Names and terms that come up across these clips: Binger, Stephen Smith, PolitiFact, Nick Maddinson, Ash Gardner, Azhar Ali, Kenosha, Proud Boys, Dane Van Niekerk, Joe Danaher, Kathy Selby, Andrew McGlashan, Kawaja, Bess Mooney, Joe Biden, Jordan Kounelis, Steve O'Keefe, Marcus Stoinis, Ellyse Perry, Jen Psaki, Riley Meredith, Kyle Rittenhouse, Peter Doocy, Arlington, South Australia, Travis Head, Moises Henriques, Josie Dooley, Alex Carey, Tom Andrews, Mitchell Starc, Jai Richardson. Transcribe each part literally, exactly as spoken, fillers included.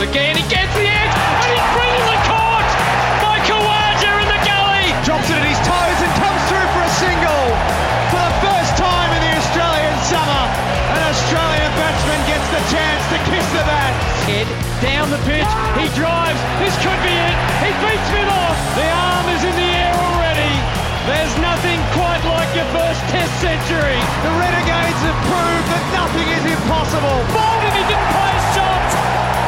Here's again, he gets the edge, and he's bringing the court by Kawaja in the gully. Drops it at his toes and comes through for a single for the first time in the Australian summer. An Australian batsman gets the chance to kiss the bat. Head down the pitch, he drives, this could be it, he beats Smith off. The arm is in the air already. There's nothing quite like your first Test century. The Renegades have proved that nothing is impossible. Bowled and he didn't play a shot.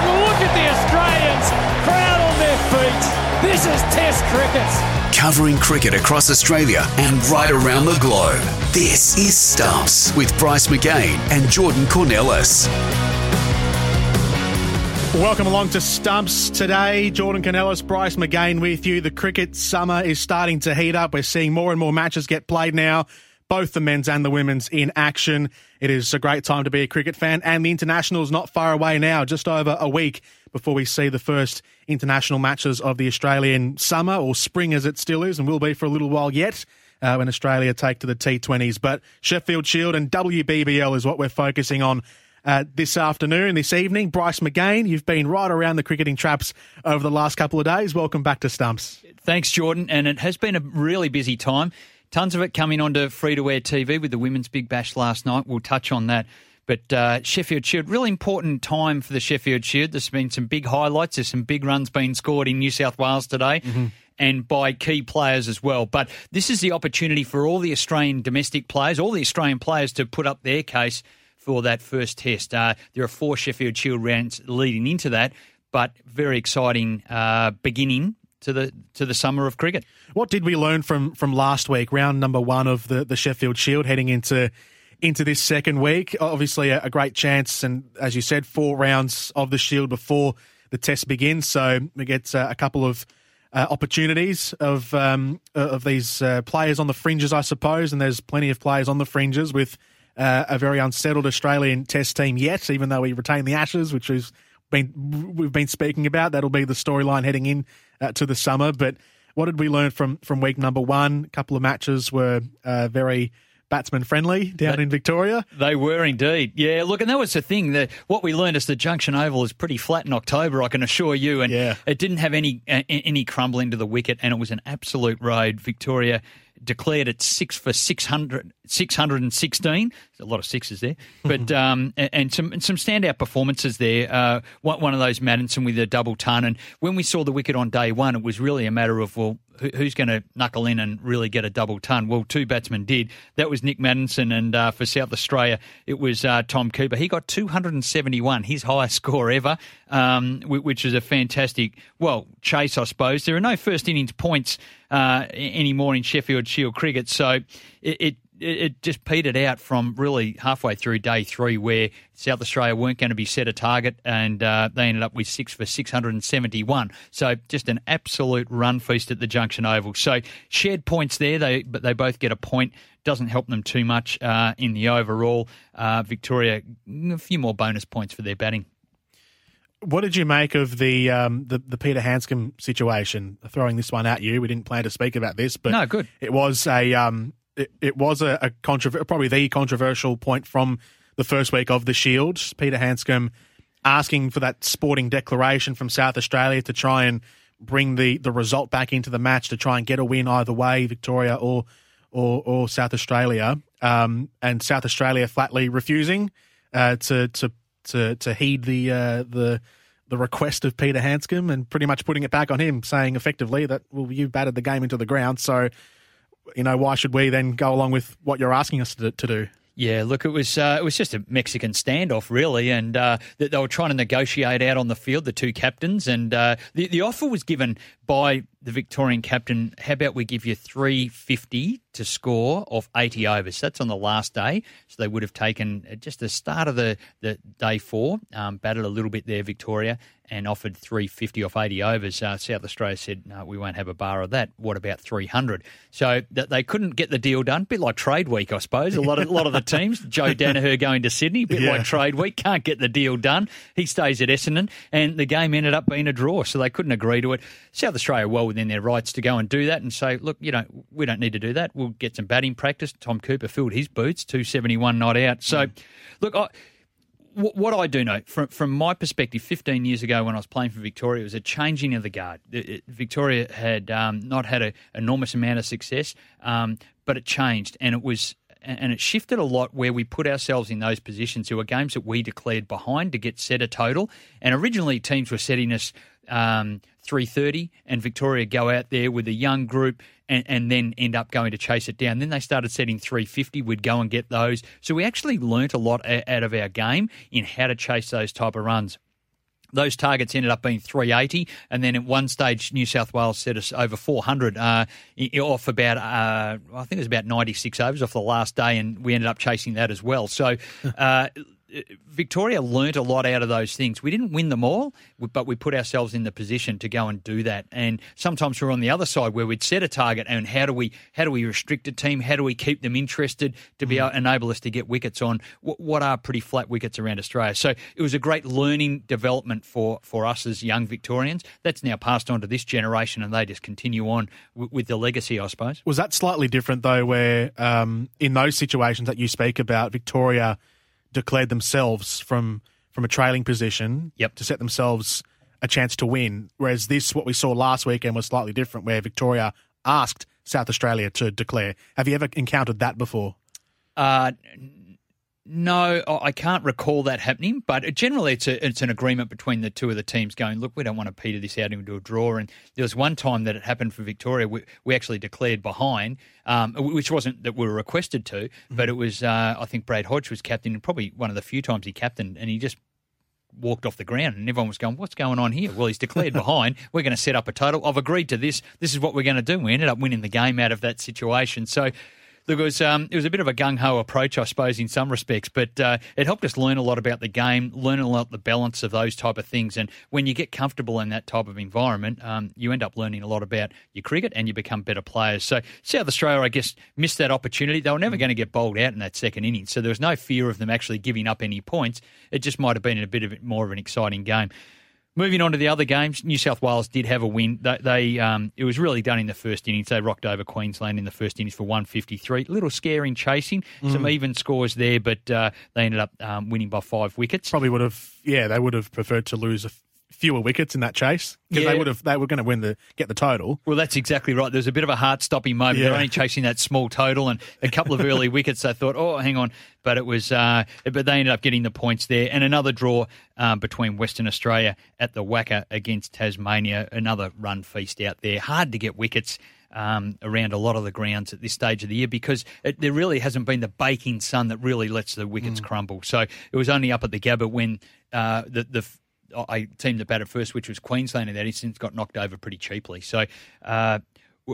Look at the Australians, proud on their feet. This is Test cricket. Covering cricket across Australia and right around the globe. This is Stumps with Bryce McGain and Jordan Kounelis. Welcome along to Stumps today. Jordan Kounelis, Bryce McGain with you. The cricket summer is starting to heat up. We're seeing more and more matches get played now. Both the men's and the women's in action. It is a great time to be a cricket fan, and the international's not far away now, just over a week before we see the first international matches of the Australian summer, or spring as it still is, and will be for a little while yet, uh, when Australia take to the T twenties. But Sheffield Shield and W B B L is what we're focusing on uh, this afternoon, this evening. Bryce McGain, you've been right around the cricketing traps over the last couple of days. Welcome back to Stumps. Thanks, Jordan, and it has been a really busy time. Tons of it coming onto free-to-air T V with the Women's Big Bash last night. We'll touch on that. But uh, Sheffield Shield, really important time for the Sheffield Shield. There's been some big highlights. There's some big runs being scored in New South Wales today, mm-hmm. and by key players as well. But this is the opportunity for all the Australian domestic players, all the Australian players to put up their case for that first Test. Uh, there are four Sheffield Shield rounds leading into that, but very exciting uh, beginning to the to the summer of cricket. What did we learn from from last week, round number one of the, the Sheffield Shield, heading into into this second week? Obviously a, a great chance, and as you said, four rounds of the Shield before the Test begins, so we get uh, a couple of uh, opportunities of um, of these uh, players on the fringes, I suppose, and there's plenty of players on the fringes with uh, a very unsettled Australian Test team yet, even though we retain the Ashes, which is Been, we've been speaking about. That'll be the storyline heading in uh, to the summer. But what did we learn from, from week number one? A couple of matches were uh, very batsman-friendly down they, in Victoria. They were indeed. Yeah, look, and that was the thing. That what we learned is the Junction Oval is pretty flat in October, I can assure you, and yeah. It didn't have any, uh, any crumble into the wicket, and it was an absolute road. Victoria declared at six for six hundred, six sixteen. There's a lot of sixes there. But um, and some and some standout performances there. Uh, one of those, Maddinson with a double ton. And when we saw the wicket on day one, it was really a matter of, well, who's going to knuckle in and really get a double ton? Well, two batsmen did. That was Nick Maddinson, and uh, for South Australia, it was uh, Tom Cooper. He got two hundred seventy-one, his highest score ever, um, which is a fantastic, well, chase, I suppose. There are no first innings points uh, anymore in Sheffield Shield cricket, so it, it It just petered out from really halfway through day three, where South Australia weren't going to be set a target, and uh, they ended up with six for six hundred seventy-one. So just an absolute run feast at the Junction Oval. So shared points there, they but they both get a point. Doesn't help them too much uh, in the overall. Uh, Victoria, a few more bonus points for their batting. What did you make of the um, the, the Peter Handscomb situation? Throwing this one at you, we didn't plan to speak about this, but no, good. It was a... Um, It, it was a, a controver- probably the controversial point from the first week of the Shield. Peter Handscomb asking for that sporting declaration from South Australia to try and bring the, the result back into the match, to try and get a win either way, Victoria or or, or South Australia. Um, and South Australia flatly refusing uh, to, to to to heed the uh, the the request of Peter Handscomb, and pretty much putting it back on him, saying effectively that, well, you batted the game into the ground, so, you know, why should we then go along with what you're asking us to, to do? Yeah, look, it was uh, it was just a Mexican standoff, really, and uh, they, they were trying to negotiate out on the field, the two captains, and uh, the, the offer was given by the Victorian captain, how about we give you three hundred fifty to score off eighty overs? That's on the last day, so they would have taken just the start of the, the day four, um, batted a little bit there, Victoria, and offered three hundred fifty off eighty overs. Uh, South Australia said, no, we won't have a bar of that. What about three hundred? So th- they couldn't get the deal done. Bit like trade week, I suppose. A lot of, lot of the teams, Joe Danaher going to Sydney, bit yeah. like trade week, can't get the deal done. He stays at Essendon, and the game ended up being a draw, so they couldn't agree to it. South Australia well within their rights to go and do that and say, look, you know, we don't need to do that. We'll get some batting practice. Tom Cooper filled his boots, two seventy-one not out. So, mm. look, I... what I do know, from from my perspective, fifteen years ago when I was playing for Victoria, it was a changing of the guard. It, it, Victoria had um, not had an enormous amount of success, um, but it changed, and it was and it shifted a lot where we put ourselves in those positions. There were games that we declared behind to get set a total, and originally teams were setting us um, three thirty, and Victoria go out there with a young group and, and then end up going to chase it down. Then they started setting three fifty. We'd go and get those. So we actually learnt a lot out of our game in how to chase those type of runs. Those targets ended up being three eighty, and then at one stage New South Wales set us over four hundred uh, off about, uh, I think it was about ninety-six overs off the last day, and we ended up chasing that as well. So uh, Victoria learnt a lot out of those things. We didn't win them all, but we put ourselves in the position to go and do that. And sometimes we're on the other side where we'd set a target, and how do we how do we restrict a team? How do we keep them interested to be able to enable us to get wickets on what are pretty flat wickets around Australia? So it was a great learning development for, for us as young Victorians. That's now passed on to this generation, and they just continue on w- with the legacy, I suppose. Was that slightly different, though, where um, in those situations that you speak about, Victoria declared themselves from, from a trailing position yep. to set themselves a chance to win, whereas this, what we saw last weekend, was slightly different, where Victoria asked South Australia to declare. Have you ever encountered that before? Uh, no, I can't recall that happening, but generally it's a, it's an agreement between the two of the teams going, look, we don't want to peter this out into a draw. And there was one time that it happened for Victoria. We, we actually declared behind, Um, which wasn't that we were requested to, but it was, uh, I think Brad Hodge was captain, and probably one of the few times he captained, and he just walked off the ground, and everyone was going, what's going on here? Well, he's declared behind. We're going to set up a total. I've agreed to this. This is what we're going to do. We ended up winning the game out of that situation. So look, it was, um, it was a bit of a gung-ho approach, I suppose, in some respects, but uh, it helped us learn a lot about the game, learn a lot the balance of those type of things. And when you get comfortable in that type of environment, um, you end up learning a lot about your cricket and you become better players. So South Australia, I guess, missed that opportunity. They were never going to get bowled out in that second innings, so there was no fear of them actually giving up any points. It just might have been a bit of more of an exciting game. Moving on to the other games, New South Wales did have a win. They, they um, it was really done in the first innings. They rocked over Queensland in the first innings for one fifty-three. A little scaring chasing, mm. some even scores there, but uh, they ended up um, winning by five wickets. Probably would have, yeah, they would have preferred to lose a f- fewer wickets in that chase because yeah. they would have, they were going to win the get the total. Well, that's exactly right. There was a bit of a heart-stopping moment. Yeah. They're only chasing that small total and a couple of early wickets. They thought, oh, hang on. But it was, uh, but they ended up getting the points there, and another draw um, between Western Australia at the Wacker against Tasmania. Another run feast out there. Hard to get wickets um, around a lot of the grounds at this stage of the year because it, there really hasn't been the baking sun that really lets the wickets mm. crumble. So it was only up at the Gabba when uh, the the I, team that batted first, which was Queensland in that instance, got knocked over pretty cheaply. So uh,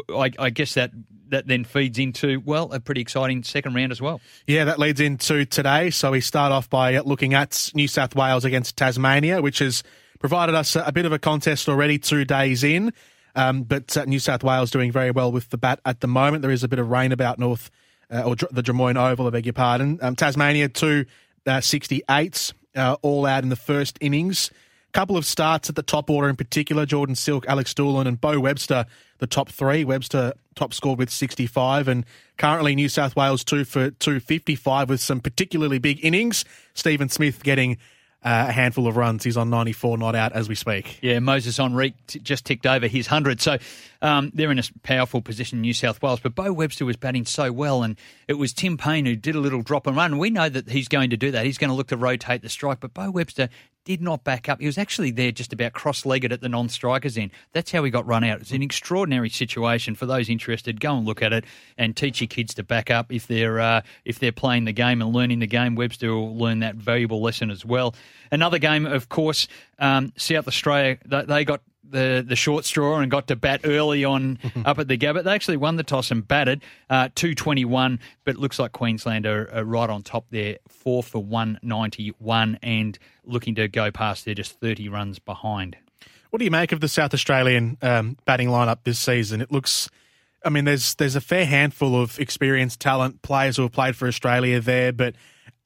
I, I guess that, that then feeds into, well, a pretty exciting second round as well. Yeah, that leads into today. So we start off by looking at New South Wales against Tasmania, which has provided us a, a bit of a contest already two days in. Um, but uh, New South Wales doing very well with the bat at the moment. There is a bit of rain about north, uh, or the Drummoyne Oval, I beg your pardon. Um, Tasmania, two sixty-eight, uh, all out in the first innings. Couple of starts at the top order in particular, Jordan Silk, Alex Doolan and Bo Webster, the top three. Webster top scored with sixty-five, and currently New South Wales two for two fifty-five with some particularly big innings. Stephen Smith getting uh, a handful of runs. He's on ninety-four, not out as we speak. Yeah, Moises Henriques just ticked over his one hundred. So um, they're in a powerful position in New South Wales, but Bo Webster was batting so well, and it was Tim Paine who did a little drop and run. We know that he's going to do that. He's going to look to rotate the strike, but Bo Webster did not back up. He was actually there just about cross-legged at the non-strikers end. That's how he got run out. It's an extraordinary situation. For those interested, go and look at it and teach your kids to back up if they're uh, if they're playing the game and learning the game. Webster will learn that valuable lesson as well. Another game, of course, um, South Australia, they, they got the the short straw and got to bat early on up at the Gabba. They actually won the toss and batted uh, two twenty-one, but it looks like Queensland are, are right on top there, four for one ninety-one and looking to go past. They're just thirty runs behind. What do you make of the South Australian um, batting lineup this season? It looks, I mean, there's there's a fair handful of experienced talent players who have played for Australia there, but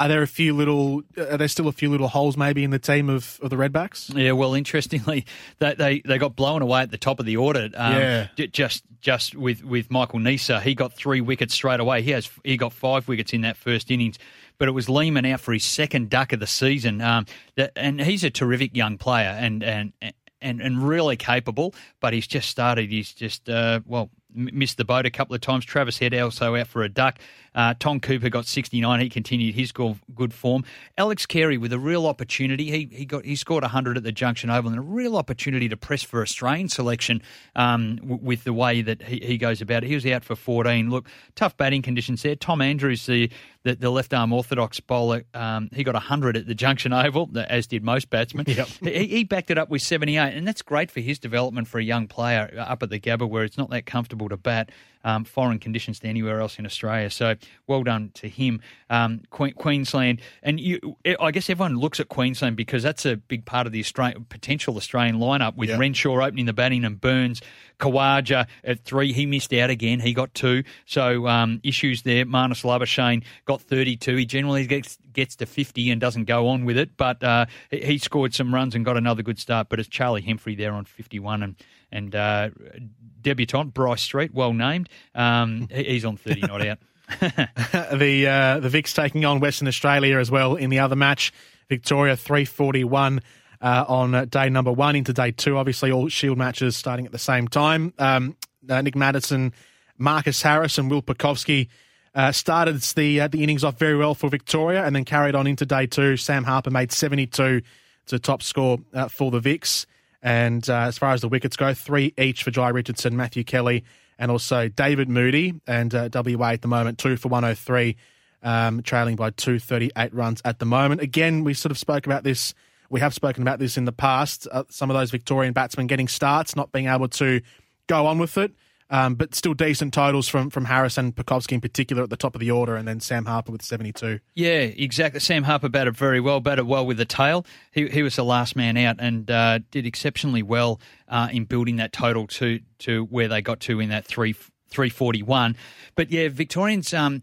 Are there a few little? Are there still a few little holes maybe in the team of, of the Redbacks? Yeah, well, interestingly, they, they they got blown away at the top of the order. Um, yeah. just just with, with Michael Nisa, he got three wickets straight away. He has he got five wickets in that first innings. but it was Lehman out for his second duck of the season. Um, and he's a terrific young player and and and, and really capable, but he's just started. He's just, uh, well, missed the boat a couple of times. Travis Head also out for a duck. Uh, Tom Cooper got sixty-nine. He continued his good form. Alex Carey with a real opportunity. He he got he scored one hundred at the Junction Oval and a real opportunity to press for Australian selection um, w- with the way that he, he goes about it. He was out for fourteen. Look, tough batting conditions there. Tom Andrews, the the, the left-arm orthodox bowler, um, he got one hundred at the Junction Oval, as did most batsmen. Yep. He, he backed it up with seventy-eight, and that's great for his development for a young player up at the Gabba where it's not that comfortable to bat um, foreign conditions to anywhere else in Australia. So well done to him. Um, que- Queensland, and you, I guess everyone looks at Queensland because that's a big part of the Australian, potential Australian lineup with yeah. Renshaw opening the batting and Burns. Kawaja at three. He missed out again. He got two. So um, issues there. Marnus Labuschagne got thirty-two. He generally gets, gets to fifty and doesn't go on with it, but uh, he scored some runs and got another good start. But it's Charlie Hemphrey there on fifty-one and and uh, debutant Bryce Street, well named. Um, he's on thirty not out. the uh, the Vicks taking on Western Australia as well in the other match. Victoria three forty-one uh, on day number one into day two. Obviously, all Shield matches starting at the same time. Um, uh, Nick Maddinson, Marcus Harris, and Will Pukowski uh, started the uh, the innings off very well for Victoria, and then carried on into day two. Sam Harper made seventy-two to top score uh, for the Vicks. And uh, as far as the wickets go, three each for Jai Richardson, Matthew Kelly, and also David Moody. And uh, W A at the moment, two for one oh three, um, trailing by two thirty-eight runs at the moment. Again, we sort of spoke about this. We have spoken about this in the past. Uh, some of those Victorian batsmen getting starts, not being able to go on with it, um, but still decent totals from, from Harris and Pukowski in particular at the top of the order, and then Sam Harper with seventy-two. Yeah, exactly. Sam Harper batted very well, batted well with the tail. He he was the last man out and uh, did exceptionally well uh, in building that total to to where they got to in that three. three forty-one. But yeah, Victorians, um,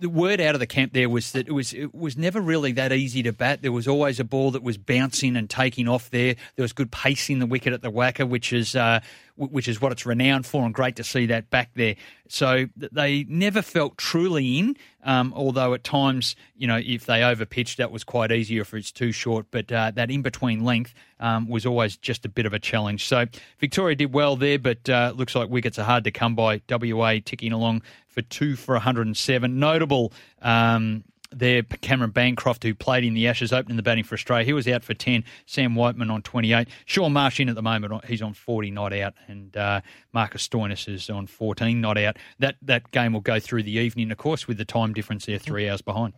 the word out of the camp there was that it was it was never really that easy to bat. There was always a ball that was bouncing and taking off there. There was good pace in the wicket at the Wacker, which is uh, which is what it's renowned for, and great to see that back there. So they never felt truly in, um, although at times, you know, if they overpitched, that was quite easy if it's too short. But uh, that in-between length um, was always just a bit of a challenge. So Victoria did well there, but uh, looks like wickets are hard to come by. W A ticking along for two for one oh seven. Notable um, there, Cameron Bancroft, who played in the Ashes, opening the batting for Australia. He was out for ten. Sam Whiteman on twenty-eight. Sean Marsh in at the moment. He's on forty, not out. And uh, Marcus Stoinis is on fourteen, not out. That that game will go through the evening, of course, with the time difference there, three hours behind.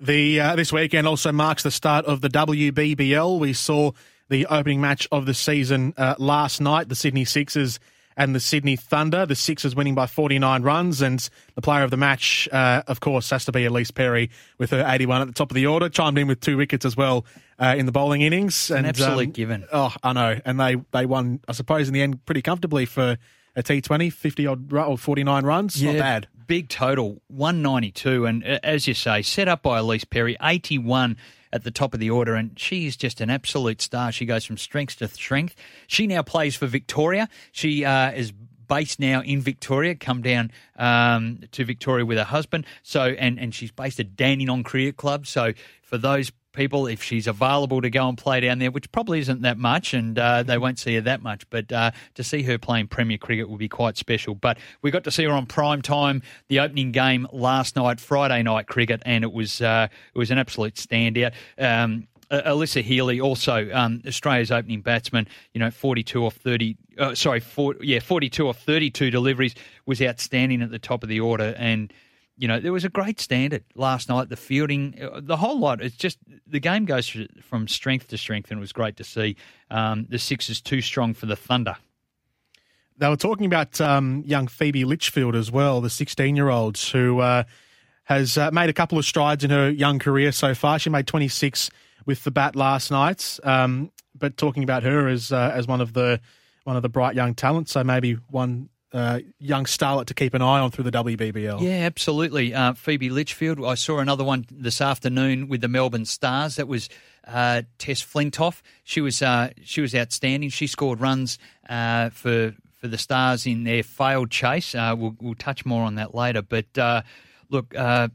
The uh, this weekend also marks the start of the W B B L. We saw the opening match of the season uh, last night, the Sydney Sixers and the Sydney Thunder. The Sixers winning by forty-nine runs, and the player of the match, uh, of course, has to be Ellyse Perry with her eighty-one at the top of the order, chimed in with two wickets as well uh, in the bowling innings. And, an absolute um, given. Oh, I know. And they, they won, I suppose, in the end pretty comfortably for a T twenty, fifty-odd or forty-nine runs. Yeah, not bad. Big total, one ninety-two. And uh, as you say, set up by Ellyse Perry, eighty-one at the top of the order, and she is just an absolute star. She goes from strength to strength. She now plays for Victoria. She uh, is based now in Victoria, come down um, to Victoria with her husband. So, and, and she's based at Dandenong Cricket Club. So for those people, if she's available to go and play down there, which probably isn't that much, and uh, they won't see her that much, but uh, to see her playing Premier Cricket will be quite special. But we got to see her on prime time, the opening game last night, Friday night cricket, and it was uh, it was an absolute standout. Um, Alyssa Healy, also um, Australia's opening batsman, you know, forty-two off thirty, uh, sorry, four, yeah, forty-two off thirty-two deliveries, was outstanding at the top of the order. And you know, there was a great standard last night, the fielding, the whole lot. It's just the game goes from strength to strength, and it was great to see. Um, the Sixers too strong for the Thunder. They were talking about um, young Phoebe Litchfield as well, the sixteen-year-old, who uh, has uh, made a couple of strides in her young career so far. She made twenty-six with the bat last night, um, but talking about her as uh, as one of the one of the bright young talents, so maybe one Uh, young starlet to keep an eye on through the W B B L. Yeah, absolutely. Uh, Phoebe Litchfield, I saw another one this afternoon with the Melbourne Stars. That was uh, Tess Flintoff. She was uh, she was outstanding. She scored runs uh, for for the Stars in their failed chase. Uh, we'll, we'll touch more on that later. But uh, look, uh,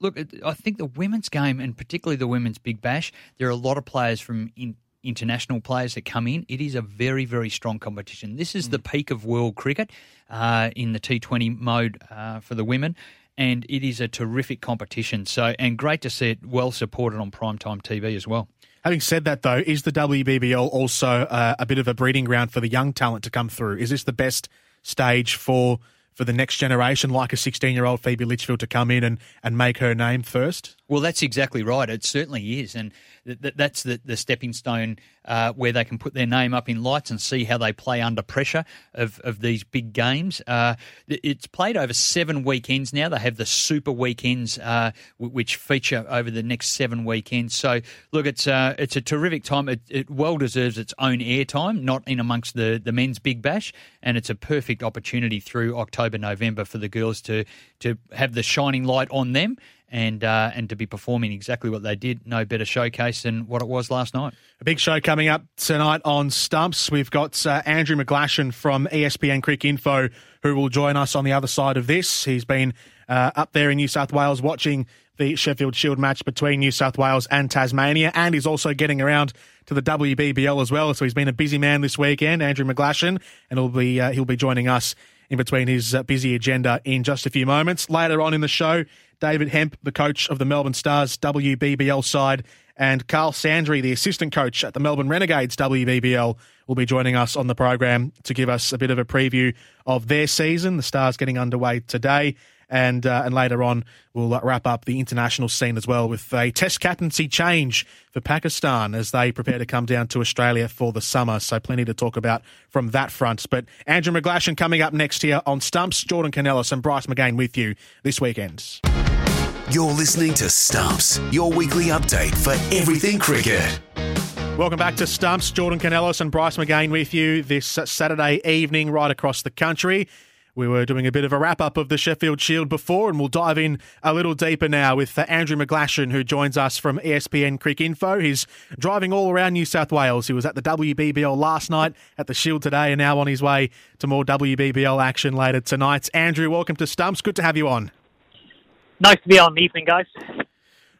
look, I think the women's game, and particularly the women's Big Bash, there are a lot of players from in, international players that come in. It is a very, very strong competition. This is mm. the peak of world cricket uh, in the T twenty mode uh, for the women, and it is a terrific competition. So, and great to see it well supported on primetime T V as well. Having said that, though, is the W B B L also uh, a bit of a breeding ground for the young talent to come through? Is this the best stage for for the next generation, like a sixteen-year-old Phoebe Litchfield, to come in and, and make her name first? Well, that's exactly right. It certainly is. And th- th- that's the, the stepping stone uh, where they can put their name up in lights and see how they play under pressure of, of these big games. Uh, it's played over seven weekends now. They have the super weekends, uh, w- which feature over the next seven weekends. So, look, it's uh, it's a terrific time. It, it well deserves its own airtime, not in amongst the, the men's Big Bash, and it's a perfect opportunity through October, November for the girls to to have the shining light on them and uh, and to be performing exactly what they did. No better showcase than what it was last night. A big show coming up tonight on Stumps. We've got uh, Andrew McGlashan from E S P N Crick Info who will join us on the other side of this. He's been uh, up there in New South Wales watching the Sheffield Shield match between New South Wales and Tasmania, and he's also getting around to the W B B L as well. So he's been a busy man this weekend, Andrew McGlashan, and he'll be uh, he'll be joining us in between his busy agenda in just a few moments. Later on in the show, David Hemp, the coach of the Melbourne Stars W B B L side, and Carl Sandry, the assistant coach at the Melbourne Renegades W B B L, will be joining us on the program to give us a bit of a preview of their season. The Stars getting underway today, and uh, and later on we'll wrap up the international scene as well with a test captaincy change for Pakistan as they prepare to come down to Australia for the summer. So plenty to talk about from that front. But Andrew McGlashan coming up next here on Stumps. Jordan Kounelis and Bryce McGain with you this weekend. You're listening to Stumps, your weekly update for everything cricket. Welcome back to Stumps. Jordan Kounelis and Bryce McGain with you this Saturday evening right across the country. We were doing a bit of a wrap-up of the Sheffield Shield before, and we'll dive in a little deeper now with Andrew McGlashan, who joins us from E S P N Crick Info. He's driving all around New South Wales. He was at the W B B L last night, at the Shield today, and now on his way to more W B B L action later tonight. Andrew, welcome to Stumps. Good to have you on. Nice to be on. Evening, guys.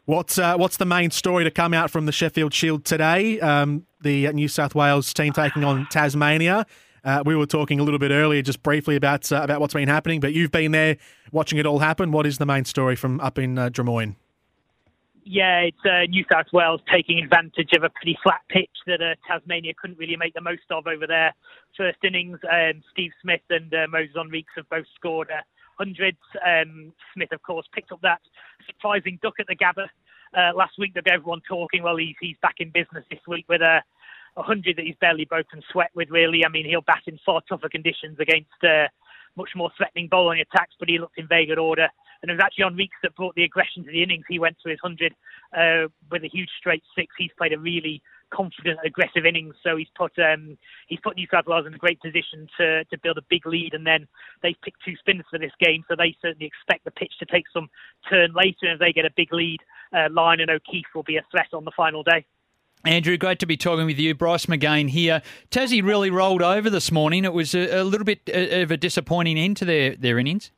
What's, uh, what's the main story to come out from the Sheffield Shield today? Um, the New South Wales team taking on Tasmania. Uh, we were talking a little bit earlier, just briefly, about uh, about what's been happening, but you've been there watching it all happen. What is the main story from up in uh, Des Moines? Yeah, it's uh, New South Wales taking advantage of a pretty flat pitch that uh, Tasmania couldn't really make the most of over their first innings. Um, Steve Smith and uh, Moises Henriques have both scored uh, hundreds. Um, Smith, of course, picked up that surprising duck at the Gabba uh, last week that got everyone talking. Well, he's, he's back in business this week with a... Uh, A hundred that he's barely broken sweat with, really. I mean, he'll bat in far tougher conditions against uh, much more threatening bowling attacks, but he looked in very good order. And it was actually Henriques that brought the aggression to the innings. He went to his hundred uh, with a huge straight six. He's played a really confident, aggressive innings, so he's put um, he's put New South Wales in a great position to to build a big lead. And then they've picked two spinners for this game, so they certainly expect the pitch to take some turn later. And if they get a big lead, uh, Lyon and O'Keefe will be a threat on the final day. Andrew, great to be talking with you. Bryce McGain here. Tassie really rolled over this morning. It was a, a little bit of a disappointing end to their, their innings.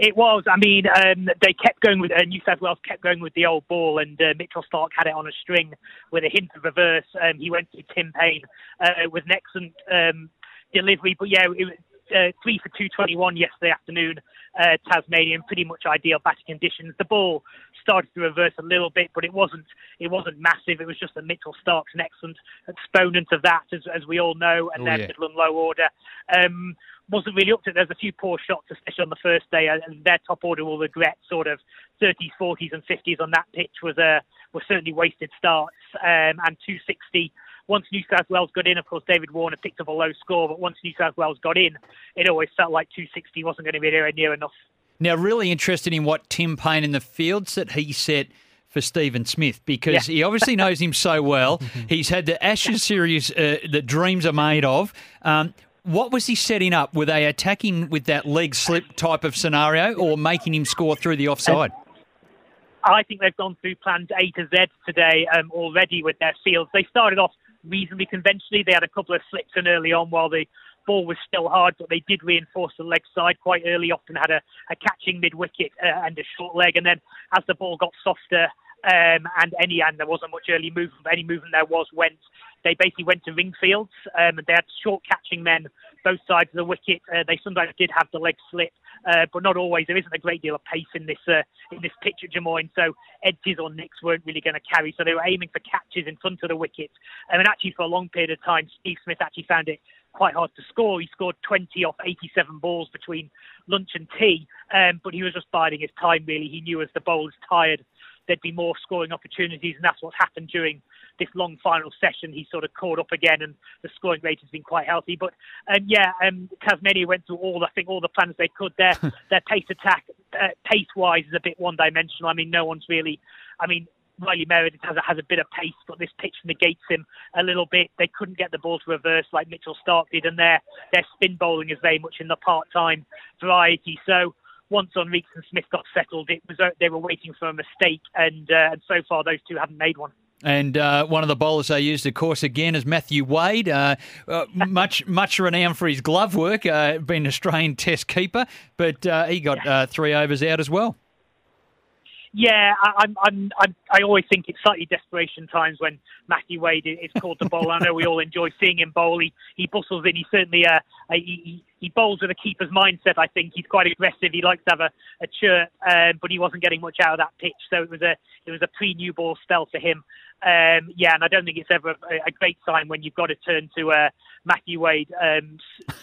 It was. I mean, um, they kept going with, uh, New South Wales kept going with the old ball, and uh, Mitchell Starc had it on a string with a hint of reverse. Um, he went to Tim Paine uh, with an excellent um, delivery. But yeah, it was uh, three for two twenty-one yesterday afternoon. Uh, Tasmanian, pretty much ideal batting conditions. The ball started to reverse a little bit, but it wasn't it wasn't massive. It was just that Mitchell Starc's an excellent exponent of that, as, as we all know, and oh, their yeah. middle and low order. Um, wasn't really up to it. There's a few poor shots, especially on the first day, and their top order will regret sort of thirties, forties and fifties on that pitch was uh, were certainly wasted starts, um, and two sixty. Once New South Wales got in, of course, David Warner picked up a low score, but once New South Wales got in, it always felt like two sixty wasn't going to be anywhere near enough. Now, really interested in what Tim Paine and the fields that he set for Stephen Smith, because yeah. he obviously knows him so well. He's had the Ashes series uh, that dreams are made of. Um, what was he setting up? Were they attacking with that leg slip type of scenario or making him score through the offside? Um, I think they've gone through plans A to Z today um, already with their fields. They started off reasonably conventionally. They had a couple of slips in early on while the ball was still hard, but they did reinforce the leg side quite early. Often had a, a catching mid-wicket uh, and a short leg. And then as the ball got softer, Um, and any and there wasn't much early movement. Any movement there was went. They basically went to ring fields. Um, and they had short catching men both sides of the wicket. Uh, they sometimes did have the leg slip, uh, but not always. There isn't a great deal of pace in this uh, in this pitch at Des Moines, so edges or nicks weren't really going to carry. So they were aiming for catches in front of the wicket. Um, and actually, for a long period of time, Steve Smith actually found it quite hard to score. He scored twenty off eighty-seven balls between lunch and tea, um, but he was just biding his time. Really, he knew as the bowlers tired, there'd be more scoring opportunities, and that's what's happened during this long final session. He sort of caught up again, and the scoring rate has been quite healthy. But um, yeah, um, Tasmania went through all, I think, all the plans they could. Their their pace attack, uh, pace-wise, is a bit one-dimensional. I mean, no one's really. I mean, Riley Meredith has a, has a bit of pace, but this pitch negates him a little bit. They couldn't get the ball to reverse like Mitchell Starc did, and their their spin bowling is very much in the part-time variety. So once Henriques and Smith got settled, it was they were waiting for a mistake, and uh, and so far those two haven't made one. And uh, one of the bowlers they used, of course, again is Matthew Wade, uh, uh, much much renowned for his glove work, uh, being an Australian Test keeper, but uh, he got uh, three overs out as well. Yeah, I, I'm, I'm, I'm, I always think it's slightly desperation times when Matthew Wade is called to bowl. I know we all enjoy seeing him bowl. He, he bustles in. He certainly uh, he, he bowls with a keeper's mindset, I think. He's quite aggressive. He likes to have a, a chirp, uh, but he wasn't getting much out of that pitch. So it was a it was a pre-new ball spell for him. Um, yeah, and I don't think it's ever a, a great sign when you've got to turn to uh, Matthew Wade, um,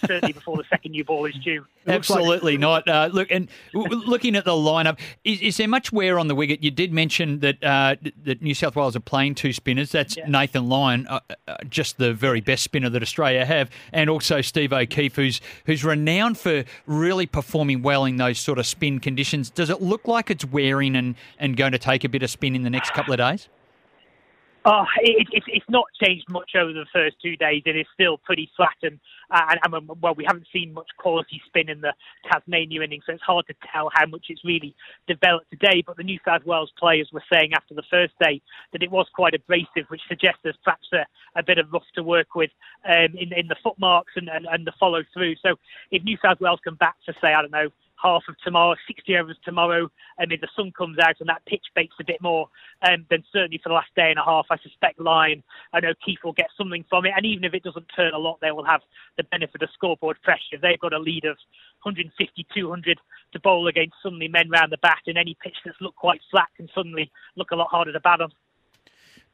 certainly before the second new ball is due. It Absolutely like- not. Uh, look, and w- looking at the lineup, is, is there much wear on the wicket? You did mention that uh, that New South Wales are playing two spinners. That's yeah. Nathan Lyon, uh, uh, just the very best spinner that Australia have, and also Steve O'Keefe, who's who's renowned for really performing well in those sort of spin conditions. Does it look like it's wearing and, and going to take a bit of spin in the next couple of days? Oh, it, it, it's not changed much over the first two days. It is still pretty flat, and, uh, and, and well, we haven't seen much quality spin in the Tasmania innings, so it's hard to tell how much it's really developed today. But the New South Wales players were saying after the first day that it was quite abrasive, which suggests there's perhaps a, a bit of rough to work with um, in, in the footmarks and, and, and the follow-through. So if New South Wales come back to, say, I don't know, half of tomorrow, sixty overs tomorrow, and if the sun comes out and that pitch bakes a bit more, um, then certainly for the last day and a half, I suspect Lyon and O'Keefe will get something from it. And even if it doesn't turn a lot, they will have the benefit of scoreboard pressure. They've got a lead of one fifty, two hundred to bowl against suddenly men round the bat, and any pitch that's looked quite flat can suddenly look a lot harder to bat on.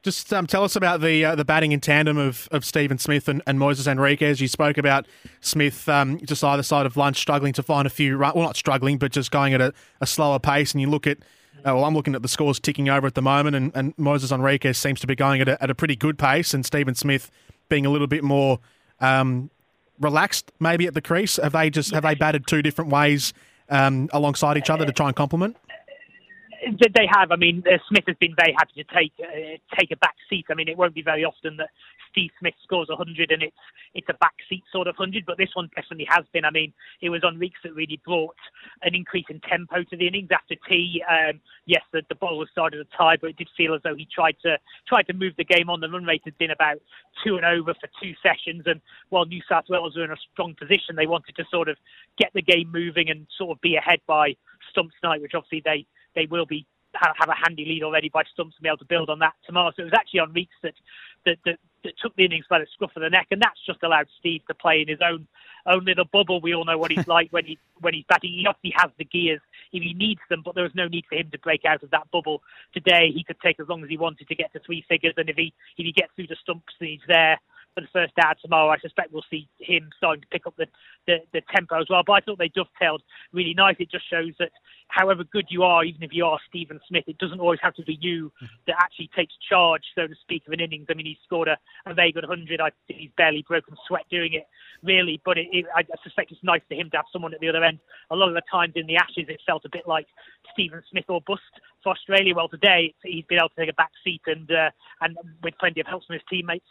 Just um, tell us about the uh, the batting in tandem of, of Stephen Smith and, and Moises Henriques. You spoke about Smith um, just either side of lunch struggling to find a few runs. Well, not struggling, but just going at a, a slower pace. And you look at, uh, well, I'm looking at the scores ticking over at the moment, and, and Moises Henriques seems to be going at a, at a pretty good pace, and Stephen Smith being a little bit more um, relaxed maybe at the crease. Have they just have they batted two different ways um, alongside each other to try and complement? They have. I mean, uh, Smith has been very happy to take uh, take a back seat. I mean, it won't be very often that Steve Smith scores one hundred and it's it's a back seat sort of one hundred, but this one definitely has been. I mean, it was Henriques that really brought an increase in tempo to the innings after tea. Um, yes, the, the ball was started a tie, but it did feel as though he tried to tried to move the game on. The run rate had been about two and over for two sessions, and while New South Wales were in a strong position, they wanted to sort of get the game moving and sort of be ahead by stumps night, which obviously they... they will be have a handy lead already by stumps and be able to build on that tomorrow. So it was actually Henriques that that, that that took the innings by the scruff of the neck, and that's just allowed Steve to play in his own own little bubble. We all know what he's like when he when he's batting. He obviously has the gears if he needs them, but there was no need for him to break out of that bubble today. He could take as long as he wanted to get to three figures, and if he if he gets through the stumps, then he's there for the first hour tomorrow. I suspect we'll see him starting to pick up the, the, the tempo as well. But I thought they dovetailed really nice. It just shows that however good you are, even if you are Stephen Smith, it doesn't always have to be you that actually takes charge, so to speak, of an innings. I mean, he scored a, a very good one hundred. I think he's barely broken sweat doing it, really. But it, it, I suspect it's nice for him to have someone at the other end. A lot of the times in the Ashes, it felt a bit like Stephen Smith or bust for Australia. Well, today, he's been able to take a back seat and, uh, and with plenty of help from his teammates.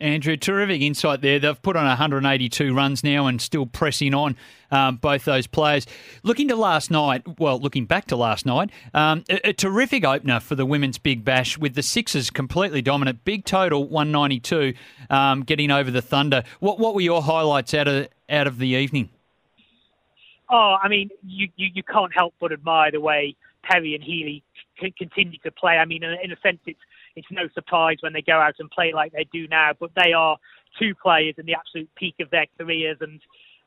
Andrew, terrific insight there. They've put on one hundred eighty-two runs now and still pressing on, um, both those players. Looking to last night, well, looking back to last night, um, a, a terrific opener for the Women's Big Bash with the Sixers completely dominant. Big total, one ninety-two, um, getting over the Thunder. What what were your highlights out of out of the evening? Oh, I mean, you, you, you can't help but admire the way Perry and Healy c- continue to play. I mean, in a sense, it's it's no surprise when they go out and play like they do now, but they are two players in the absolute peak of their careers, and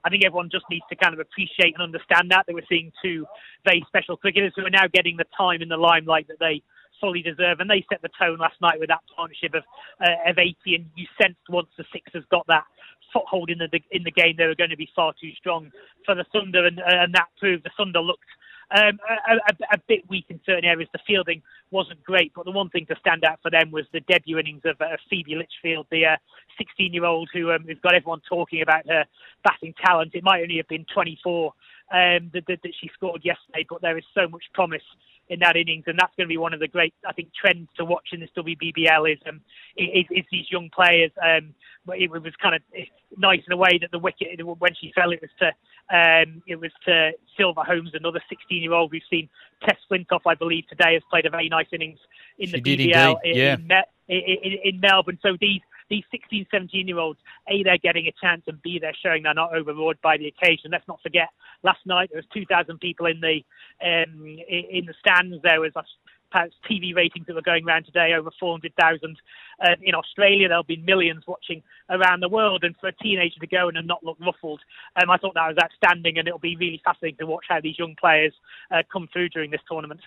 I think everyone just needs to kind of appreciate and understand that, that we're seeing two very special cricketers who are now getting the time in the limelight that they fully deserve, and they set the tone last night with that partnership of uh, of eighty, and you sensed once the Sixers got that foothold in the in the game, they were going to be far too strong for the Thunder, and, and that proved. The Thunder looked um, a, a, a bit weak in certain areas. The fielding wasn't great, but the one thing to stand out for them was the debut innings of uh, Phoebe Litchfield, the uh, sixteen-year-old who um, has got everyone talking about her batting talent. It might only have been twenty-four um, that, that, that she scored yesterday, but there is so much promise in that innings, and that's going to be one of the great, I think, trends to watch in this W B B L is um, is, is these young players. Um, it was kind of nice in a way that the wicket, when she fell, it was to um, it was to Silver Holmes, another sixteen-year-old we've seen. Tess Flintoff, I believe, today has played a very nice innings in she the B B L in, yeah. in, in, in Melbourne. So these these sixteen, seventeen-year-olds, A, they're getting a chance, and B, they're showing they're not overawed by the occasion. Let's not forget, last night there was two thousand people in the um, in the stands. There was perhaps T V ratings that were going around today, over four hundred thousand. Uh, in Australia, there'll be millions watching around the world. And for a teenager to go in and not look ruffled, um, I thought that was outstanding, and it'll be really fascinating to watch how these young players uh, come through during this tournament.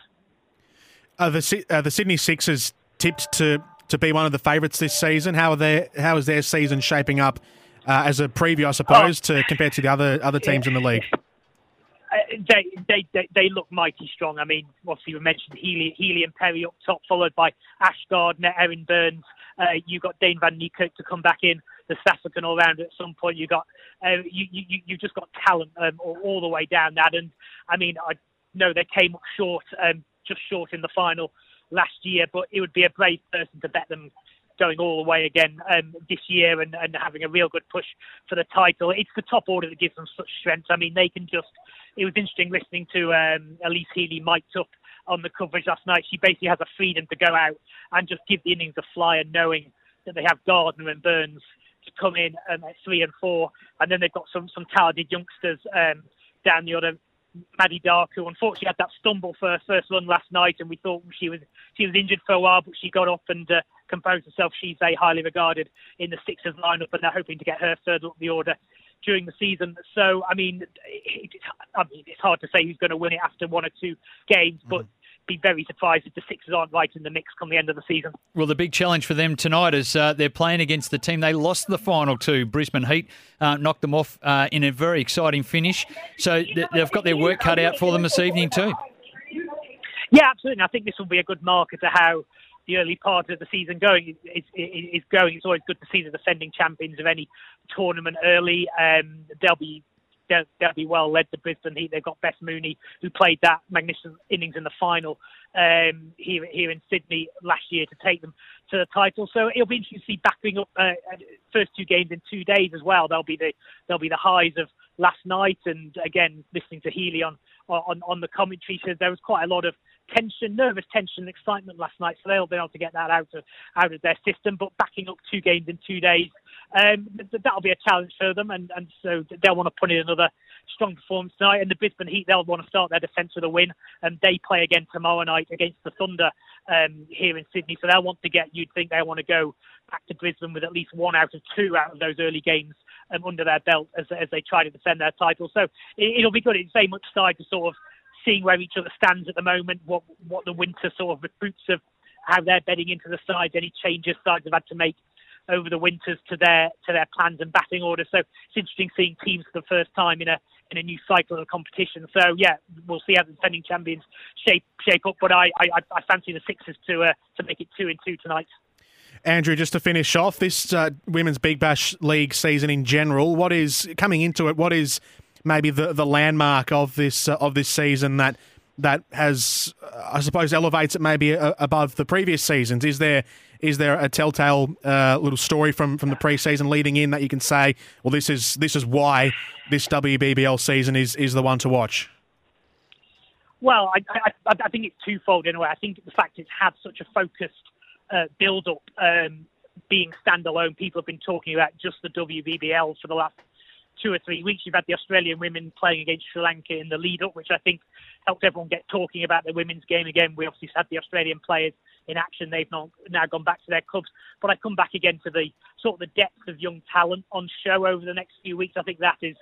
Uh, the, uh, the Sydney Sixers tipped to... to be one of the favourites this season. How are they, How is their season shaping up uh, as a preview, I suppose, oh. to compared to the other other teams in the league? Uh, they, they they they look mighty strong. I mean, obviously we mentioned Healy, Healy and Perry up top, followed by Ash Gardner, Erin Burns. Uh, you got Dane van Niekerk to come back in, the South African all-rounder at some point. You got uh, you you you just got talent um, all the way down that. And I mean, I know they came up short, um, just short in the final last year, but it would be a brave person to bet them going all the way again um, this year and, and having a real good push for the title. It's the top order that gives them such strength. I mean, they can just... It was interesting listening to um, Ellyse Healy mic'd up on the coverage last night. She basically has a freedom to go out and just give the innings a flyer, knowing that they have Gardner and Burns to come in um, at three and four. And then they've got some, some talented youngsters um, down the other... Maddie Dark, who unfortunately had that stumble for her first run last night, and we thought she was she was injured for a while, but she got up and uh, composed herself. She's very highly regarded in the Sixers lineup, and they're hoping to get her further up the order during the season. So, I mean, it, I mean it's hard to say who's going to win it after one or two games, but mm. be very surprised if the Sixers aren't right in the mix come the end of the season. Well, the big challenge for them tonight is uh, they're playing against the team they lost the final to. Brisbane Heat uh, knocked them off uh, in a very exciting finish. So th- they've got their work cut out for them this evening too. Yeah, absolutely. I think this will be a good marker to how the early part of the season going is, is, is going. It's always good to see the defending champions of any tournament early. Um, they'll be They'll, they'll be well led, the Brisbane Heat. They've got Bess Mooney, who played that magnificent innings in the final um, here here in Sydney last year to take them to the title. So it'll be interesting to see backing up uh, first two games in two days as well. There'll be the there'll be the highs of last night, and again listening to Healy on on, on the commentary, says there was quite a lot of tension, nervous tension, excitement last night. So they'll be able to get that out of out of their system. But backing up two games in two days, um, that'll be a challenge for them, and, and so they'll want to put in another strong performance tonight. And the Brisbane Heat, they'll want to start their defence with a win, and they play again tomorrow night against the Thunder um, here in Sydney. So they'll want to get. You'd think they want to go back to Brisbane with at least one out of two out of those early games um, under their belt as, as they try to defend their title. So it, it'll be good. It's very much tied to sort of seeing where each other stands at the moment, what what the winter sort of recruits of how they're bedding into the sides, any changes sides have had to make over the winters to their to their plans and batting order. So it's interesting seeing teams for the first time in a in a new cycle of competition. So yeah, we'll see how the defending champions shape shape up. But I I, I fancy the Sixers to uh, to make it two and two tonight. Andrew, just to finish off this uh, Women's Big Bash League season in general, what is coming into it? What is maybe the, the landmark of this uh, of this season that that has, uh, I suppose, elevates it maybe a, above the previous seasons? Is there is there a telltale uh, little story from, from the preseason leading in that you can say, well, this is this is why this W B B L season is, is the one to watch? Well, I, I I think it's twofold in a way. I think the fact it's had such a focused uh, build up, um, being standalone, people have been talking about just the W B B L for the last two or three weeks, you've had the Australian women playing against Sri Lanka in the lead-up, which I think helped everyone get talking about the women's game again. We obviously had the Australian players in action. They've not, now gone back to their clubs. But I come back again to the sort of the depth of young talent on show over the next few weeks. I think that is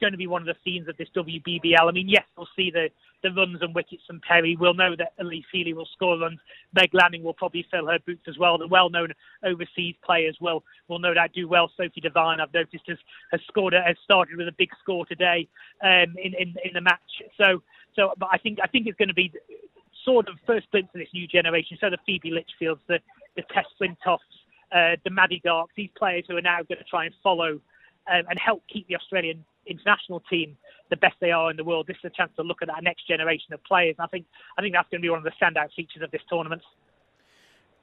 going to be one of the themes of this W B B L. I mean, yes, we'll see the, the runs and wickets from Perry. We'll know that Ellyse Healy will score runs. Meg Lanning will probably fill her boots as well. The well-known overseas players will will no doubt do well. Sophie Devine, I've noticed, has, has scored has started with a big score today um, in, in in the match. So, so, but I think I think it's going to be sort of first glimpse of this new generation. So the Phoebe Litchfields, the the Tess Flintoffs, uh, the Maddie Garks, these players who are now going to try and follow um, and help keep the Australian international team the best they are in the world. This is a chance to look at that next generation of players. I think I think that's going to be one of the standout features of this tournament.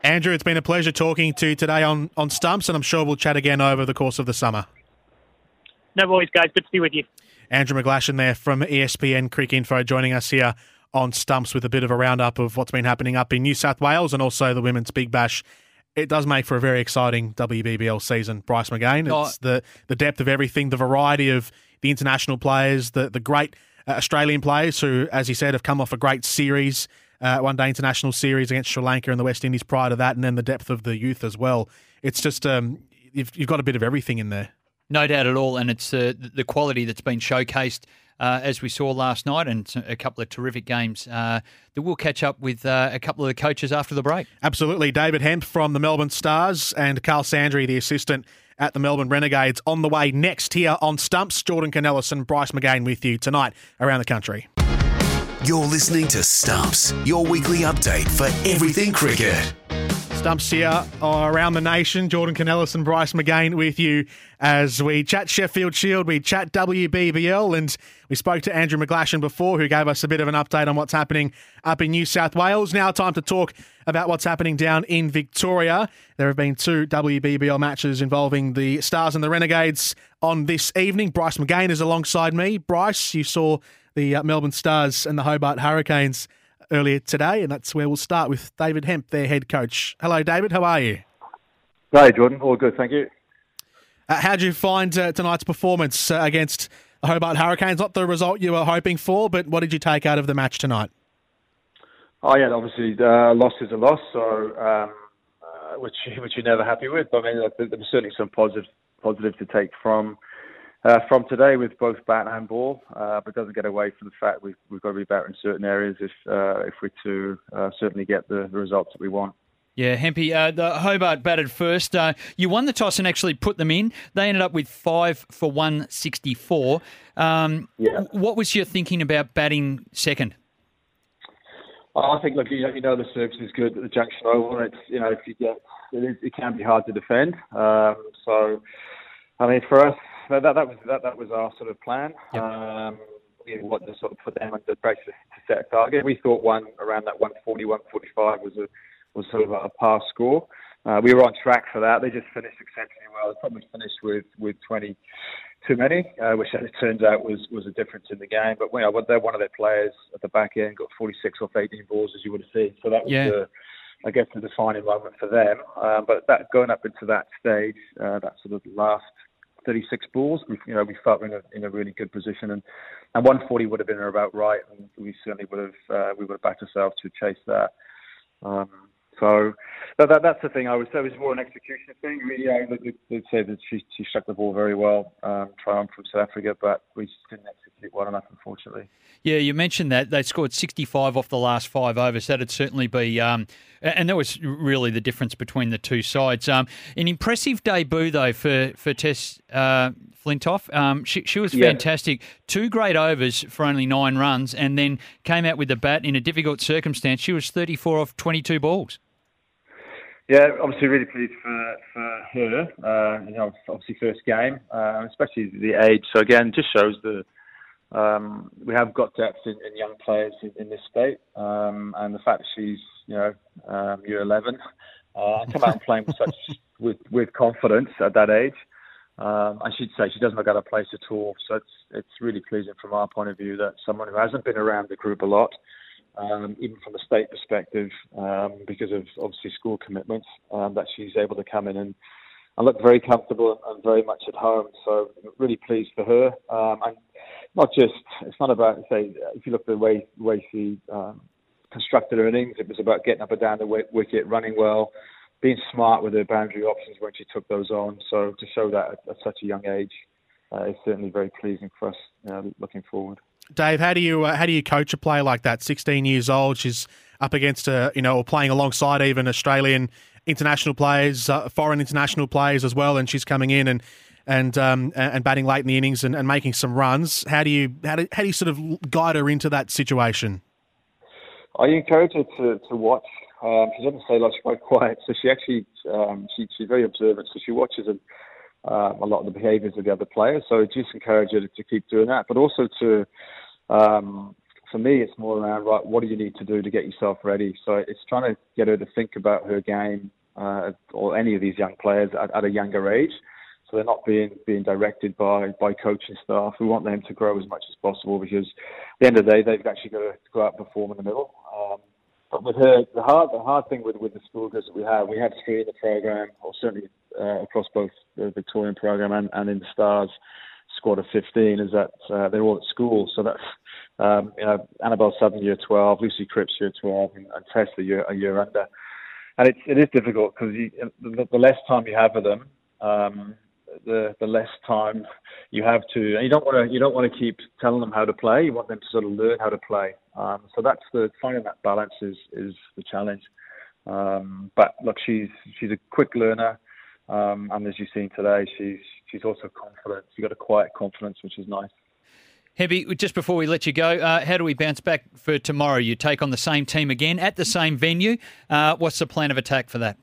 Andrew, it's been a pleasure talking to you today on, on Stumps, and I'm sure we'll chat again over the course of the summer. No worries, guys. Good to be with you. Andrew McGlashan there from E S P N Crick Info joining us here on Stumps with a bit of a roundup of what's been happening up in New South Wales and also the Women's Big Bash. It does make for a very exciting W B B L season, Bryce McGain. It's the, the depth of everything, the variety of the international players, the, the great uh, Australian players who, as you said, have come off a great series, uh, one-day international series against Sri Lanka and the West Indies prior to that, and then the depth of the youth as well. It's just um, you've, you've got a bit of everything in there. No doubt at all, and it's uh, the quality that's been showcased Uh, as we saw last night, and a couple of terrific games uh, that we'll catch up with uh, a couple of the coaches after the break. Absolutely. David Hemp from the Melbourne Stars and Carl Sandry, the assistant at the Melbourne Renegades, on the way next here on Stumps. Jordan Kounelis and Bryce McGain with you tonight around the country. You're listening to Stumps, your weekly update for everything cricket. Stumps here around the nation. Jordan Kounelis and Bryce McGain with you as we chat Sheffield Shield, we chat W B B L, and we spoke to Andrew McGlashan before, who gave us a bit of an update on what's happening up in New South Wales. Now time to talk about what's happening down in Victoria. There have been two W B B L matches involving the Stars and the Renegades on this evening. Bryce McGain is alongside me. Bryce, you saw the Melbourne Stars and the Hobart Hurricanes earlier today, and that's where we'll start with David Hemp, their head coach. Hello, David. How are you? Hey, Jordan. All good, thank you. Uh, how did you find uh, tonight's performance uh, against the Hobart Hurricanes? Not the result you were hoping for, but what did you take out of the match tonight? Oh, yeah, obviously, uh, loss is a loss, so um, uh, which which you're never happy with. I mean, there's certainly some positive positives to take from Uh, from today with both bat and ball, uh, but doesn't get away from the fact we've, we've got to be better in certain areas if uh, if we're to uh, certainly get the, the results that we want. Yeah, Hempy, uh, the Hobart batted first. Uh, you won the toss and actually put them in. They ended up with five for one sixty-four. Um, yeah. What was your thinking about batting second? I think, look, you know, you know the surface is good at the Junction Oval. It's, you know, if you get, it, is, it can be hard to defend. Um, so, I mean, for us, That, that, that was that, that was our sort of plan. Yep. Um, we wanted to sort of put them under pressure to set a target. We thought one around that one forty, one forty-five was a was sort of a pass score. Uh, we were on track for that. They just finished exceptionally well. They probably finished with, with twenty too many, uh, which as it turns out was, was a difference in the game. But you know, they're one of their players at the back end got forty-six off eighteen balls, as you would have seen. So that was yeah. the, I guess, the defining moment for them. Um, but that going up into that stage, uh, that sort of last thirty-six balls, we, you know, we felt in a, in a really good position, and, and one forty would have been about right, and we certainly would have uh, we would have backed ourselves to chase that. Um, so that, that that's the thing I would say was more an execution thing. Really, you know, they'd, they'd say that she she struck the ball very well, um, triumph from South Africa, but we just didn't execute well enough, unfortunately. Yeah, you mentioned that they scored sixty-five off the last five overs. That'd certainly be, um, and that was really the difference between the two sides. Um, an impressive debut though for for Tess uh, Flintoff. Um, she she was fantastic. Yeah. Two great overs for only nine runs, and then came out with the bat in a difficult circumstance. She was thirty-four off twenty-two balls. Yeah, obviously really pleased for for her. Uh, you know, obviously first game, uh, especially the age. So again, just shows the. Um, we have got depth in, in young players in, in this state, um, and the fact that she's, you know, um, year eleven, uh, come out and playing with such with, with confidence at that age. Um, I should say she doesn't look out of place at all, so it's it's really pleasing from our point of view that someone who hasn't been around the group a lot, um, even from a state perspective, um, because of obviously school commitments, um, that she's able to come in and I looked very comfortable and very much at home. So really pleased for her. Um, and not just, it's not about, say, if you look at the way, way she um, constructed her innings, it was about getting up and down the wicket, running well, being smart with her boundary options when she took those on. So to show that at, at such a young age uh, is certainly very pleasing for us uh, looking forward. Dave, how do you uh, how do you coach a player like that? sixteen years old, she's up against a, you know, or playing alongside even Australian international players, uh, foreign international players as well, and she's coming in and and um, and batting late in the innings and, and making some runs. How do you how do, how do you sort of guide her into that situation? I encourage her to to watch. Um, she doesn't say a lot. She's quite quiet, so she actually um, she she's very observant. So she watches and. Uh, a lot of the behaviours of the other players. So just encourage her to, to keep doing that. But also to, um, for me, it's more around, right, what do you need to do to get yourself ready? So it's trying to get her to think about her game uh, or any of these young players at, at a younger age. So they're not being being directed by, by coaching staff. We want them to grow as much as possible because at the end of the day, they've actually got to go out and perform in the middle. Um, but with her, the hard the hard thing with, with the school girls that we have, we have three in the program, or certainly Uh, across both the Victorian program and, and in the Stars squad of fifteen, is that uh, they're all at school. So that's um, you know, Annabelle Southern year twelve, Lucy Cripps year twelve, and, and Tess a year a year under. And it's it is difficult because the, the less time you have with them, um, the the less time you have to. And you don't want to you don't want to keep telling them how to play. You want them to sort of learn how to play. Um, so that's the finding that balance is is the challenge. Um, but look, she's she's a quick learner. Um, and as you've seen today, she's she's also confident. She's got a quiet confidence, which is nice. Hebby, just before we let you go, uh, how do we bounce back for tomorrow? You take on the same team again at the same venue. Uh, what's the plan of attack for that?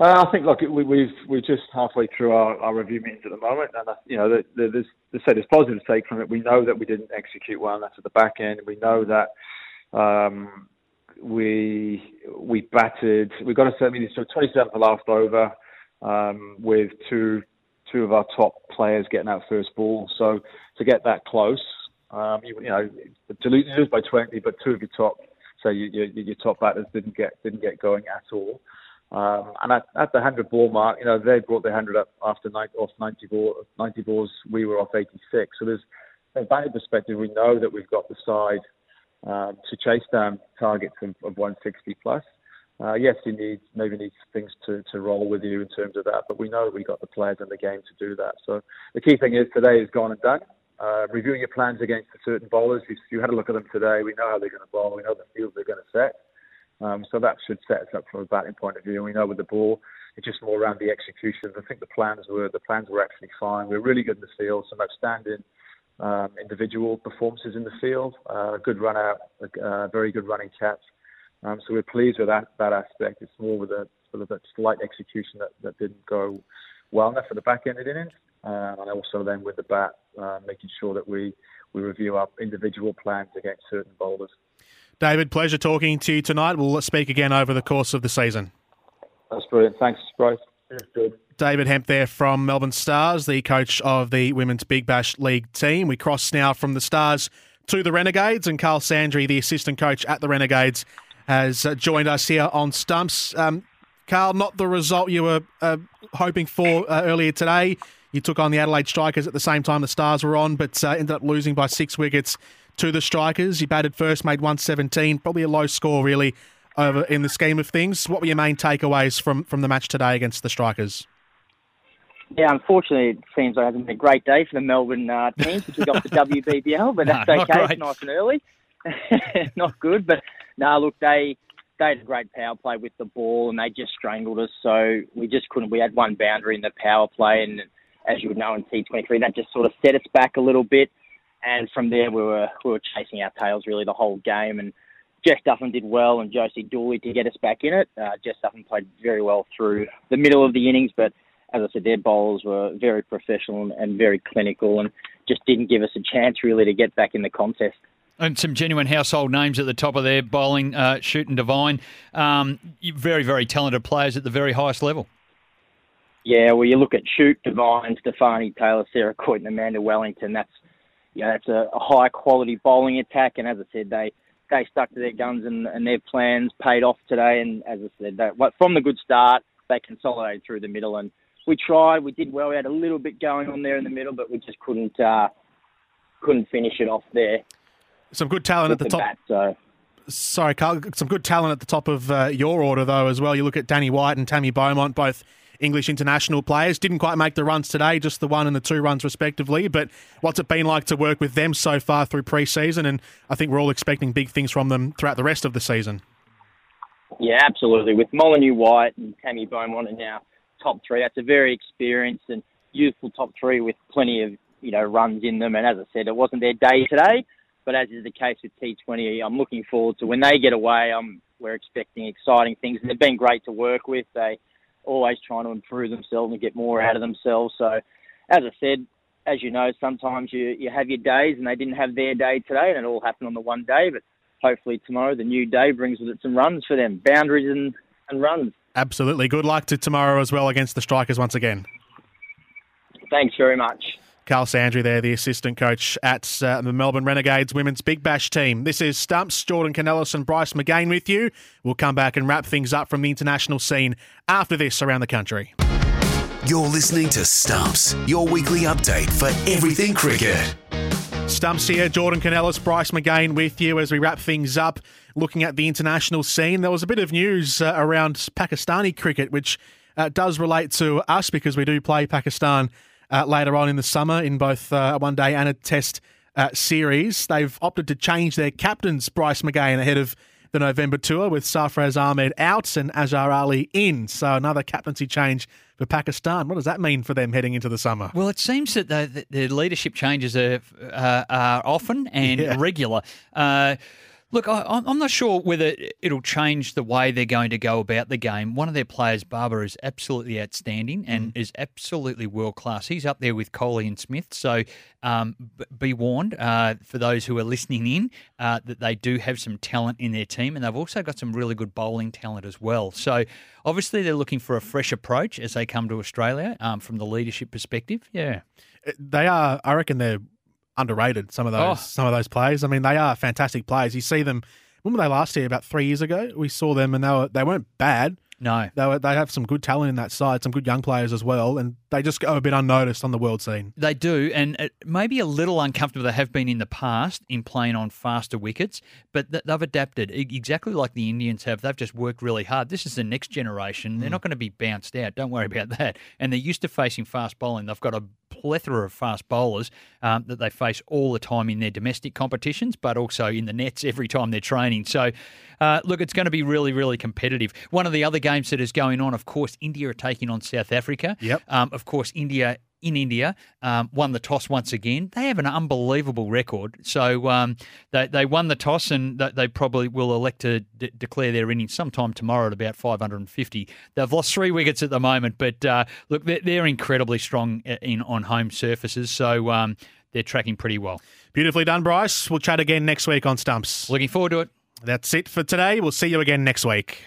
Uh, I think, look, we, we've we're just halfway through our, our review meetings at the moment, and uh, you know, the, the, there's there's, so there's positive take from it. We know that we didn't execute well. That's at the back end. We know that. Um, We we batted. We got a certainly so twenty-seventh last over um, with two two of our top players getting out first ball. So to get that close, um, you, you know, to lose by twenty, but two of your top, so you, you, your top batters didn't get didn't get going at all. Um, and at, at the hundred ball mark, you know, they brought their hundred up after ninety, off ninety ball ninety balls. We were off eighty-six. So there's from a batting perspective, we know that we've got the side. Um, to chase down targets of, of one sixty plus. Uh, yes, you need maybe need things to, to roll with you in terms of that, but we know we got the players in the game to do that. So the key thing is today is gone and done. Uh, review your plans against the certain bowlers. You, you had a look at them today. We know how they're going to bowl. We know the field they're going to set. Um, so that should set us up from a batting point of view. And we know with the ball, it's just more around the execution. I think the plans were the plans were actually fine. We're really good in the field. Some outstanding. Um, individual performances in the field, a uh, good run out, a uh, very good running catch. Um, so we're pleased with that that aspect. It's more with a sort of that slight execution that, that didn't go well enough for the back end of innings, uh, and also then with the bat, uh, making sure that we we review our individual plans against certain bowlers. David, pleasure talking to you tonight. We'll speak again over the course of the season. That's brilliant. Thanks, Bryce. That's good. David Hemp there from Melbourne Stars, the coach of the Women's Big Bash League team. We cross now from the Stars to the Renegades, and Carl Sandry, the assistant coach at the Renegades, has joined us here on Stumps. Um, Carl, not the result you were uh, hoping for uh, earlier today. You took on the Adelaide Strikers at the same time the Stars were on, but uh, ended up losing by six wickets to the Strikers. You batted first, made one seventeen, probably a low score really over in the scheme of things. What were your main takeaways from, from the match today against the Strikers? Yeah, unfortunately, it seems like it hasn't been a great day for the Melbourne uh, team to kick off the W B B L, but that's no, okay. It's nice and early. Not good, but no, look, they they had a great power play with the ball, and they just strangled us. So we just couldn't. We had one boundary in the power play, and as you would know in T twenty-three, that just sort of set us back a little bit. And from there, we were we were chasing our tails really the whole game. And Jess Duffin did well, and Josie Dooley to get us back in it. Uh, Jess Duffin played very well through the middle of the innings, but as I said, their bowlers were very professional and very clinical and just didn't give us a chance, really, to get back in the contest. And some genuine household names at the top of their bowling, uh, Schutt and Divine. Um, very, very talented players at the very highest level. Yeah, well, you look at Schutt, Divine, Stefani Taylor, Sarah Coit and Amanda Wellington. That's you know, that's a high-quality bowling attack. And as I said, they, they stuck to their guns and, and their plans paid off today. And as I said, they, from the good start, they consolidated through the middle, and we tried. We did well. We had a little bit going on there in the middle, but we just couldn't uh, couldn't finish it off there. Some good talent at the, the top. Bat, so. Sorry, Carl. Some good talent at the top of uh, your order, though, as well. You look at Danny White and Tammy Beaumont, both English international players. Didn't quite make the runs today, just the one and the two runs respectively. But what's it been like to work with them so far through pre-season? And I think we're all expecting big things from them throughout the rest of the season. Yeah, absolutely. With Molyneux White and Tammy Beaumont are now top three. That's a very experienced and youthful top three with plenty of, you know, runs in them. And as I said, it wasn't their day today. But as is the case with T twenty, I'm looking forward to when they get away. Um, we're expecting exciting things. And they've been great to work with. They always trying to improve themselves and get more out of themselves. So, as I said, as you know, sometimes you, you have your days, and they didn't have their day today, and it all happened on the one day. But hopefully tomorrow, the new day brings with it some runs for them, boundaries and, and runs. Absolutely. Good luck to tomorrow as well against the Strikers once again. Thanks very much. Carl Sandry there, the assistant coach at uh, the Melbourne Renegades women's Big Bash team. This is Stumps, Jordan Kounelis and Bryce McGain with you. We'll come back and wrap things up from the international scene after this around the country. You're listening to Stumps, your weekly update for everything cricket. Stumps here, Jordan Kounelis, Bryce McGain with you as we wrap things up. Looking at the international scene, there was a bit of news uh, around Pakistani cricket, which uh, does relate to us because we do play Pakistan Uh, later on in the summer in both uh, a one-day and a test uh, series. They've opted to change their captains, Bryce McGain, ahead of the November tour with Sarfraz Ahmed out and Azhar Ali in. So another captaincy change for Pakistan. What does that mean for them heading into the summer? Well, it seems that the, the leadership changes are, uh, are often and yeah. regular. Uh Look, I, I'm not sure whether it'll change the way they're going to go about the game. One of their players, Barber, is absolutely outstanding and mm. is absolutely world-class. He's up there with Kohli and Smith, so um, b- be warned uh, for those who are listening in uh, that they do have some talent in their team, and they've also got some really good bowling talent as well. So obviously they're looking for a fresh approach as they come to Australia um, from the leadership perspective. Yeah, they are. I reckon they're underrated, some of those oh. some of those players. I mean, they are fantastic players. You see them. Remember they last year, about three years ago? We saw them and they, were, they weren't bad. No. They were, they have some good talent in that side, some good young players as well, and they just go a bit unnoticed on the world scene. They do, and it may be a little uncomfortable. They have been in the past in playing on faster wickets, but th- they've adapted exactly like the Indians have. They've just worked really hard. This is the next generation. Mm. They're not going to be bounced out. Don't worry about that. And they're used to facing fast bowling. They've got a plethora of fast bowlers um, that they face all the time in their domestic competitions, but also in the nets every time they're training. So, uh, look, it's going to be really, really competitive. One of the other games that is going on, of course, India are taking on South Africa. Yep. Um, of course, India in India um, won the toss once again. They have an unbelievable record. So um, they, they won the toss and they, they probably will elect to de- declare their innings sometime tomorrow at about five hundred fifty. They've lost three wickets at the moment, but uh, look, they're, they're incredibly strong in on home surfaces. So um, they're tracking pretty well. Beautifully done, Bryce. We'll chat again next week on Stumps. Looking forward to it. That's it for today. We'll see you again next week.